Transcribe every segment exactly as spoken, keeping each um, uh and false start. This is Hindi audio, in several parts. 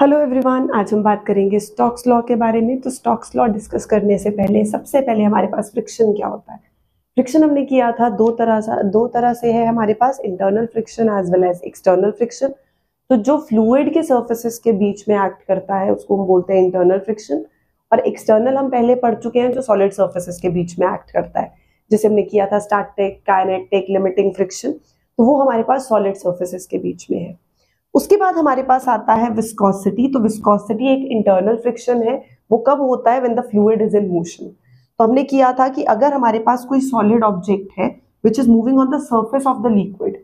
हेलो एवरीवन, आज हम बात करेंगे स्टोक्स लॉ के बारे में। तो स्टोक्स लॉ डिस्कस करने से पहले सबसे पहले हमारे पास फ्रिक्शन क्या होता है। फ्रिक्शन हमने किया था दो तरह से दो तरह से है हमारे पास, internal friction as well as external friction. तो जो फ्लूइड के सर्फेसिस के बीच में एक्ट करता है उसको हम बोलते हैं इंटरनल फ्रिक्शन, और एक्सटर्नल हम पहले पढ़ चुके हैं जो सॉलिड सर्फेसिस के बीच में एक्ट करता है, जिसे हमने किया था स्टैटिक, काइनेटिक, लिमिटिंग फ्रिक्शन। तो वो हमारे पास सॉलिड सर्फेसिस के बीच में है। उसके बाद हमारे पास आता है विस्कोसिटी। तो विस्कोसिटी एक इंटरनल फ्रिक्शन है। वो कब होता है? When the fluid is in motion. तो हमने किया था कि अगर हमारे पास कोई सॉलिड ऑब्जेक्ट है which is moving on the surface of the liquid,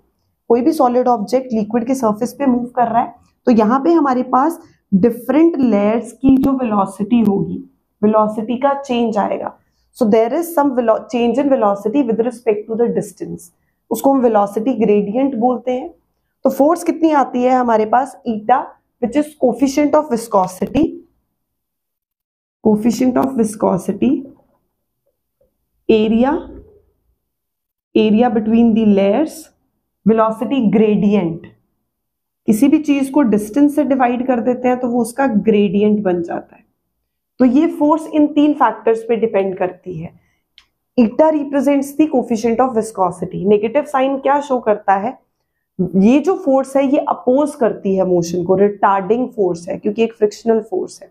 कोई भी सॉलिड ऑब्जेक्ट लिक्विड के सरफेस पे मूव कर रहा है, तो यहाँ पे हमारे पास डिफरेंट लेयर्स की जो वेलोसिटी होगी, वेलोसिटी का चेंज आएगा। So there is some change in velocity with respect to the distance. उसको हम वेलोसिटी ग्रेडियंट बोलते हैं। तो फोर्स कितनी आती है हमारे पास? Eta, which is coefficient of viscosity, coefficient of viscosity, area, area between the layers, velocity gradient. किसी भी चीज को डिस्टेंस से डिवाइड कर देते हैं तो वो उसका ग्रेडियंट बन जाता है। तो ये फोर्स इन तीन फैक्टर्स पे डिपेंड करती है। Eta represents the coefficient of viscosity. Negative sign क्या शो करता है? ये जो फोर्स है ये अपोज करती है मोशन को, रिटार्डिंग फोर्स है क्योंकि एक फ्रिक्शनल फोर्स है।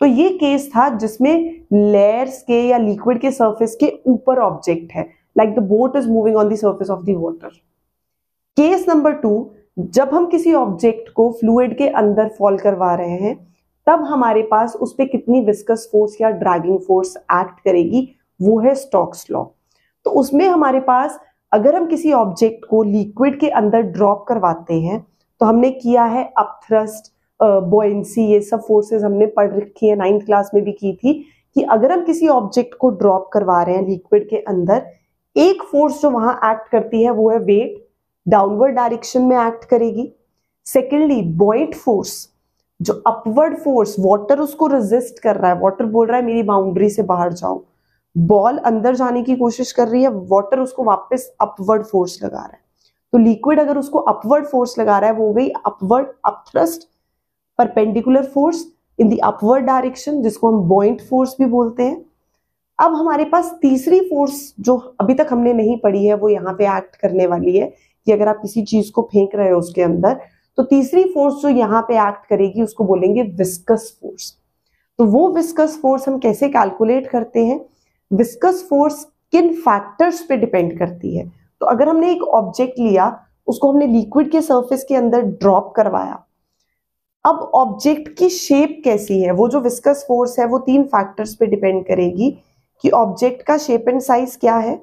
तो ये केस था जिसमें लेयर्स के या लिक्विड के सरफेस के ऊपर ऑब्जेक्ट है, like the boat is moving on the surface of the water. Case number two, जब हम किसी ऑब्जेक्ट को फ्लूइड के अंदर फॉल करवा रहे हैं तब हमारे पास उस पर कितनी विस्कस फोर्स या ड्रैगिंग फोर्स एक्ट करेगी, वो है स्टोक्स लॉ। तो उसमें हमारे पास अगर हम किसी ऑब्जेक्ट को लिक्विड के अंदर ड्रॉप करवाते हैं तो हमने किया है अपथ्रस्ट, बॉयंसी, ये सब फोर्सेस हमने पढ़ रखी है, नाइन्थ क्लास में भी की थी, कि अगर हम किसी ऑब्जेक्ट को ड्रॉप करवा रहे हैं लिक्विड के अंदर, एक फोर्स जो वहां एक्ट करती है वो है वेट, डाउनवर्ड डायरेक्शन में एक्ट करेगी। सेकेंडली बॉइंट फोर्स, जो अपवर्ड फोर्स, वाटर उसको रेजिस्ट कर रहा है, वाटर बोल रहा है मेरी बाउंड्री से बाहर जाओ, बॉल अंदर जाने की कोशिश कर रही है, वाटर उसको वापस अपवर्ड फोर्स लगा रहा है। तो लिक्विड अगर उसको अपवर्ड फोर्स लगा रहा है वो हो गई upward upthrust, perpendicular force in the upward direction, जिसको हम बॉइंट फोर्स भी बोलते हैं। अब हमारे पास तीसरी फोर्स जो अभी तक हमने नहीं पढ़ी है वो यहाँ पे एक्ट करने वाली है, कि अगर आप किसी चीज को फेंक रहे हो उसके अंदर, तो तीसरी फोर्स जो यहाँ पे एक्ट करेगी उसको बोलेंगे विस्कस फोर्स। तो वो विस्कस फोर्स हम कैसे कैलकुलेट करते हैं? विस्कस फोर्स किन फैक्टर्स पे डिपेंड करती है? तो अगर हमने एक ऑब्जेक्ट लिया, उसको हमने लिक्विड के सरफेस के अंदर ड्रॉप करवाया, अब ऑब्जेक्ट की शेप कैसी है, वो जो विस्कस फोर्स है वो तीन फैक्टर्स पे डिपेंड करेगी, कि ऑब्जेक्ट का शेप एंड साइज क्या है,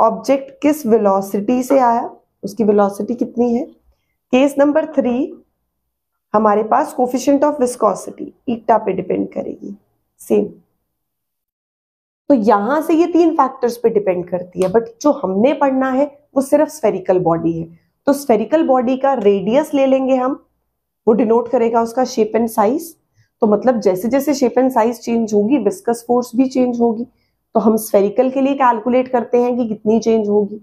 ऑब्जेक्ट किस वेलोसिटी से आया, उसकी वेलोसिटी कितनी है। केस नंबर थ्री, हमारे पास कोफिशिएंट ऑफ विस्कोसिटी ईटा पे डिपेंड करेगी, सेम। तो यहां से ये तीन फैक्टर्स पे डिपेंड करती है, बट जो हमने पढ़ना है वो सिर्फ स्फेरिकल बॉडी है। तो स्फेरिकल बॉडी का रेडियस ले लेंगे हम, वो डिनोट करेगा उसका शेप एंड साइज। तो मतलब जैसे जैसे शेप एंड साइज चेंज होगी विस्कस फोर्स भी चेंज होगी। तो हम स्फेरिकल के लिए कैलकुलेट करते हैं कि कितनी चेंज होगी।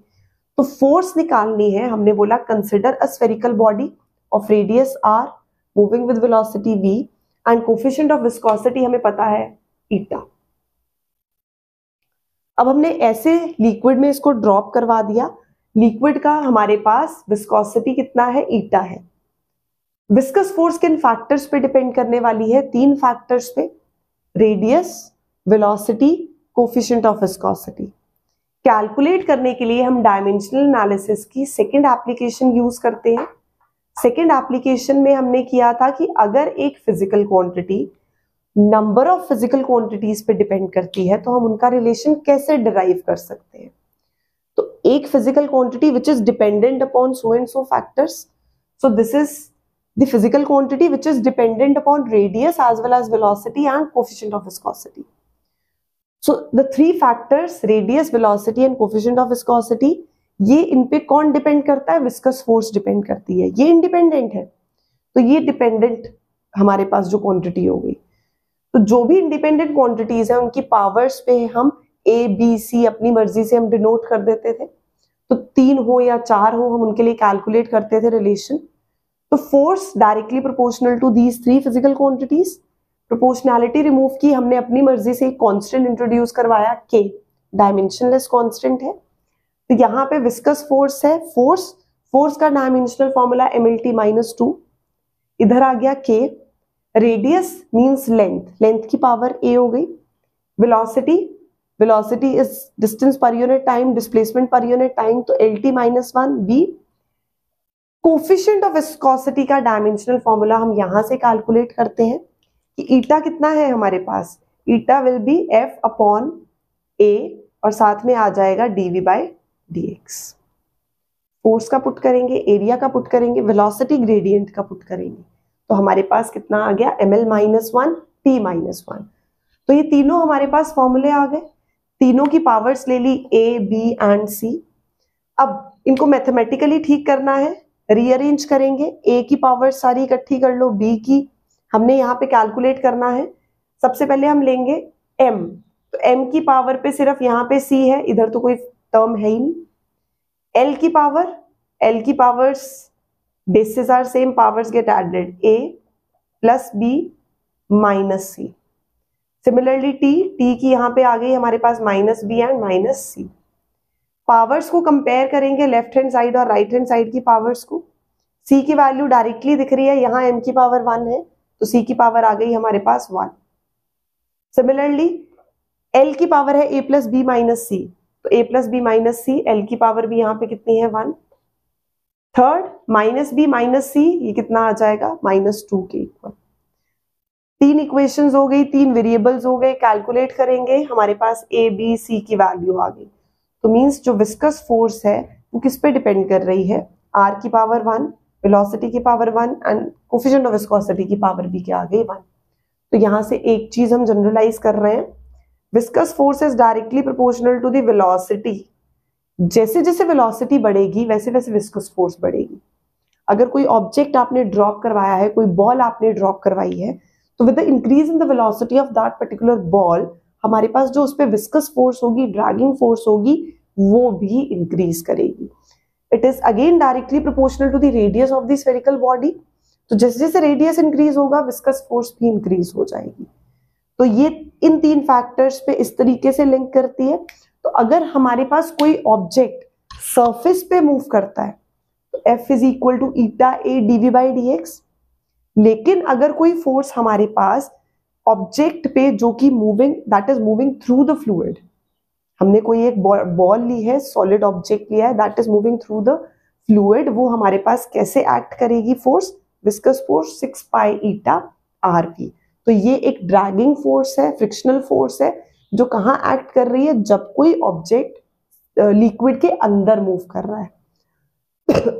तो फोर्स निकालनी है, हमने बोला consider a spherical body of radius are moving with velocity we and coefficient of viscosity हमें पता है ईटा। अब हमने ऐसे लिक्विड में इसको ड्रॉप करवा दिया, लिक्विड का हमारे पास विस्कोसिटी कितना है? ईटा है। विस्कस फोर्स किन फैक्टर्स पे डिपेंड करने वाली है? तीन फैक्टर्स पे, radius, velocity, coefficient of viscosity. Calculate करने के लिए हम डायमेंशनल एनालिसिस की सेकेंड एप्लीकेशन यूज करते हैं। सेकेंड एप्लीकेशन में हमने किया था कि अगर एक physical quantity number of physical quantities पे डिपेंड करती है तो हम उनका रिलेशन कैसे डिराइव कर सकते हैं। तो एक physical quantity which is dependent upon so and so factors, so this is the physical quantity which is dependent upon radius as well as velocity and coefficient of viscosity. So the three factors, radius, velocity and coefficient of viscosity, ये इन पे कौन डिपेंड करता है? विस्कस फोर्स डिपेंड करती है, ये इंडिपेंडेंट है। तो ये डिपेंडेंट हमारे पास जो क्वांटिटी हो गई, तो जो भी इंडिपेंडेंट क्वांटिटीज हैं उनकी पावर्स पे हम ए, बी, सी अपनी मर्जी से हम डिनोट कर देते थे। तो तीन हो या चार हो, हम उनके लिए कैलकुलेट करते थे रिलेशन। तो force directly proportional to these three physical quantities. Proportionality remove की, हमने अपनी मर्जी से एक कांस्टेंट इंट्रोड्यूस करवाया, के डायमेंशनलेस कांस्टेंट है। तो यहाँ पे विस्कस फोर्स है, फोर्स फोर्स का dimensional formula M L T minus two, इधर आ गया के, रेडियस मीन्स लेंथ, लेंथ की पावर ए हो गई, वेलोसिटी वेलोसिटी इज डिस्टेंस पर यूनिट टाइम, डिस्प्लेसमेंट पर यूनिट टाइम, तो L T minus one b. Coefficient of viscosity का डायमेंशनल फॉर्मूला हम यहाँ से कैलकुलेट करते हैं कि ईटा कितना है हमारे पास, eta will be F upon A और साथ में आ जाएगा D V by D X. Force का पुट करेंगे, एरिया का पुट करेंगे, वेलोसिटी ग्रेडियंट का पुट करेंगे, तो हमारे पास कितना आ गया, M L minus one T minus one. तो ये तीनों हमारे पास फॉर्मूले आ गए, तीनों की पावर्स ले ली ए बी एंड सी। अब इनको मैथमेटिकली ठीक करना है, रीअरेंज करेंगे, ए की पावर्स सारी इकट्ठी कर लो, बी की हमने यहाँ पे कैलकुलेट करना है। सबसे पहले हम लेंगे एम, तो एम की पावर पे सिर्फ यहाँ पे सी है, इधर तो कोई टर्म है ही नहीं। एल की पावर, एल की powers basis are same, powers get added, A plus B minus C. Similarly T, T की यहाँ पे आ गई हमारे पास minus B and minus C. Powers को कंपेयर करेंगे, लेफ्ट हैंड साइड और राइट हैंड साइड की पावर्स को। सी की वैल्यू डायरेक्टली दिख रही है, यहाँ एम की पावर वन है तो सी की पावर आ गई हमारे पास वन। सिमिलरली एल की पावर है a plus B minus c, तो a plus B minus C, L की पावर भी यहाँ पे कितनी है one. Third minus B minus सी, ये कितना आ जाएगा माइनस टू के इक्वल। तीन इक्वेशंस हो गई, तीन वेरिएबल्स हो गए, कैलकुलेट करेंगे, हमारे पास ए बी सी की वैल्यू आ गई। तो मींस जो विस्कस फोर्स है वो किस पे डिपेंड कर रही है, आर की पावर वन, वेलोसिटी की power one and coefficient of viscosity की पावर भी क्या आ गई वन। तो यहाँ से एक चीज हम जनरलाइज कर रहे हैं, viscous force is directly proportional to the velocity. जैसे जैसे वेलोसिटी बढ़ेगी वैसे वैसे विस्कस फोर्स बढ़ेगी। अगर कोई ऑब्जेक्ट आपने ड्रॉप करवाया है, कोई बॉल आपने ड्रॉप करवाई है, तो with the increase in the velocity of that particular ball हमारे पास जो उस पे विस्कस फोर्स होगी, ड्रैगिंग फोर्स होगी, वो भी इंक्रीज करेगी। It is again directly proportional to the radius of the spherical body. तो जैसे जैसे रेडियस इंक्रीज होगा विस्कस फोर्स भी इंक्रीज हो जाएगी। तो ये इन तीन फैक्टर्स पे इस तरीके से लिंक करती है। तो अगर हमारे पास कोई ऑब्जेक्ट सर्फेस पे मूव करता है तो F is equal to eta A D V by D X. लेकिन अगर कोई फोर्स हमारे पास ऑब्जेक्ट पे जो कि moving, that is moving through the fluid, हमने कोई एक बॉल ली है, सॉलिड ऑब्जेक्ट लिया है, that is moving through the fluid, वो हमारे पास कैसे एक्ट करेगी force, viscous force six pi eta r p. तो ये एक ड्रैगिंग फोर्स है, फ्रिक्शनल फोर्स है, जो कहाँ एक्ट कर रही है, जब कोई ऑब्जेक्ट लिक्विड के अंदर मूव कर रहा है।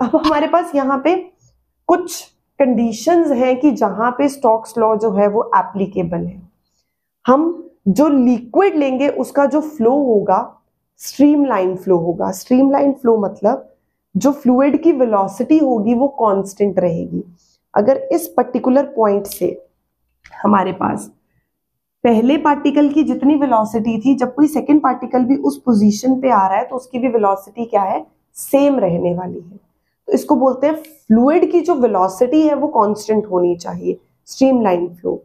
अब हमारे पास यहाँ पे कुछ कंडीशंस हैं कि जहां पे स्टोक्स लॉ जो है वो एप्लीकेबल है। हम जो लिक्विड लेंगे उसका जो फ्लो होगा स्ट्रीमलाइन फ्लो होगा। स्ट्रीमलाइन फ्लो मतलब जो फ्लूइड की वेलोसिटी होगी वो कांस्टेंट रहेगी। अगर इस पर्टिकुलर पॉइंट से हमारे पास पहले पार्टिकल की जितनी वेलोसिटी थी, जब कोई सेकेंड पार्टिकल भी उस पोजीशन पे आ रहा है तो उसकी भी वेलोसिटी क्या है, सेम रहने वाली है। तो इसको बोलते हैं फ्लूइड की जो वेलोसिटी है वो कांस्टेंट होनी चाहिए, streamline flow.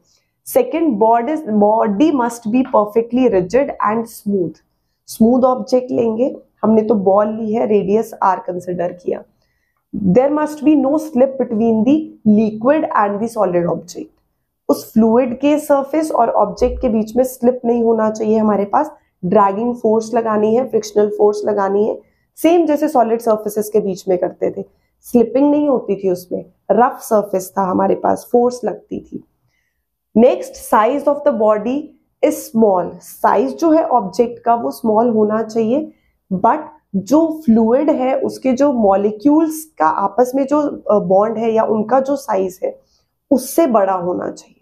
Second, body body must be perfectly rigid and smooth. Smooth object लेंगे, हमने तो बॉल ली है, रेडियस आर कंसिडर किया। There must be no slip between the liquid and the solid object. उस फ्लूइड के सरफेस और ऑब्जेक्ट के बीच में स्लिप नहीं होना चाहिए। हमारे पास ड्रैगिंग फोर्स लगानी है, फ्रिक्शनल फोर्स लगानी है, सेम जैसे सॉलिड सर्फेसेस के बीच में करते थे। स्लिपिंग नहीं होती थी, उसमें रफ सर्फेस था हमारे पास, फोर्स लगती थी। Next, size of the body is small. Size जो है ऑब्जेक्ट का वो स्मॉल होना चाहिए, बट जो फ्लूइड है उसके जो मॉलिक्यूल्स का आपस में जो बॉन्ड है या उनका जो साइज है उससे बड़ा होना चाहिए।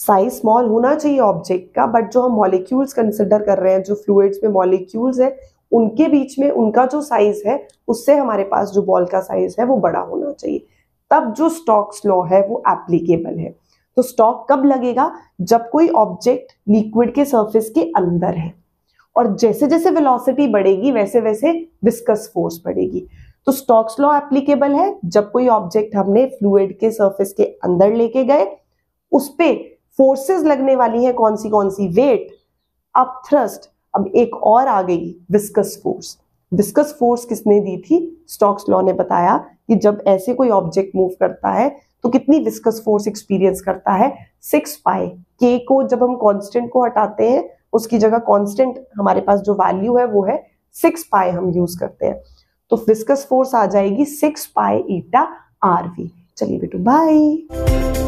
साइज स्मॉल होना चाहिए ऑब्जेक्ट का, बट जो हम मॉलिक्यूल्स कंसिडर कर रहे हैं, जो फ्लूइड्स में मॉलिक्यूल्स है उनके बीच में उनका जो साइज है उससे हमारे पास जो बॉल का साइज है वो बड़ा होना चाहिए, तब जो स्टोक्स लॉ है वो एप्लीकेबल है। तो स्टॉक कब लगेगा, जब कोई ऑब्जेक्ट लिक्विड के सरफेस के अंदर है, और जैसे जैसे वेलोसिटी बढ़ेगी वैसे वैसे विस्कस फोर्स बढ़ेगी। तो स्टोक्स लॉ एप्लीकेबल है जब कोई ऑब्जेक्ट हमने फ्लूइड के सरफेस के अंदर लेके गए, उस पे फोर्सेस लगने वाली है, कौन सी कौन सी, वेट, अप थ्रस्ट, अब एक और आ गई विस्कस फोर्स। विस्कस फोर्स किसने दी थी? स्टोक्स लॉ ने बताया कि जब ऐसे कोई ऑब्जेक्ट मूव करता है तो कितनी विस्कस फोर्स एक्सपीरियंस करता है, सिक्स पाई के को जब हम कांस्टेंट को हटाते हैं उसकी जगह कांस्टेंट हमारे पास जो वैल्यू है वो है सिक्स पाई हम यूज करते हैं, तो विस्कस फोर्स आ जाएगी six pi eta are we. चलिए बेटू बाय।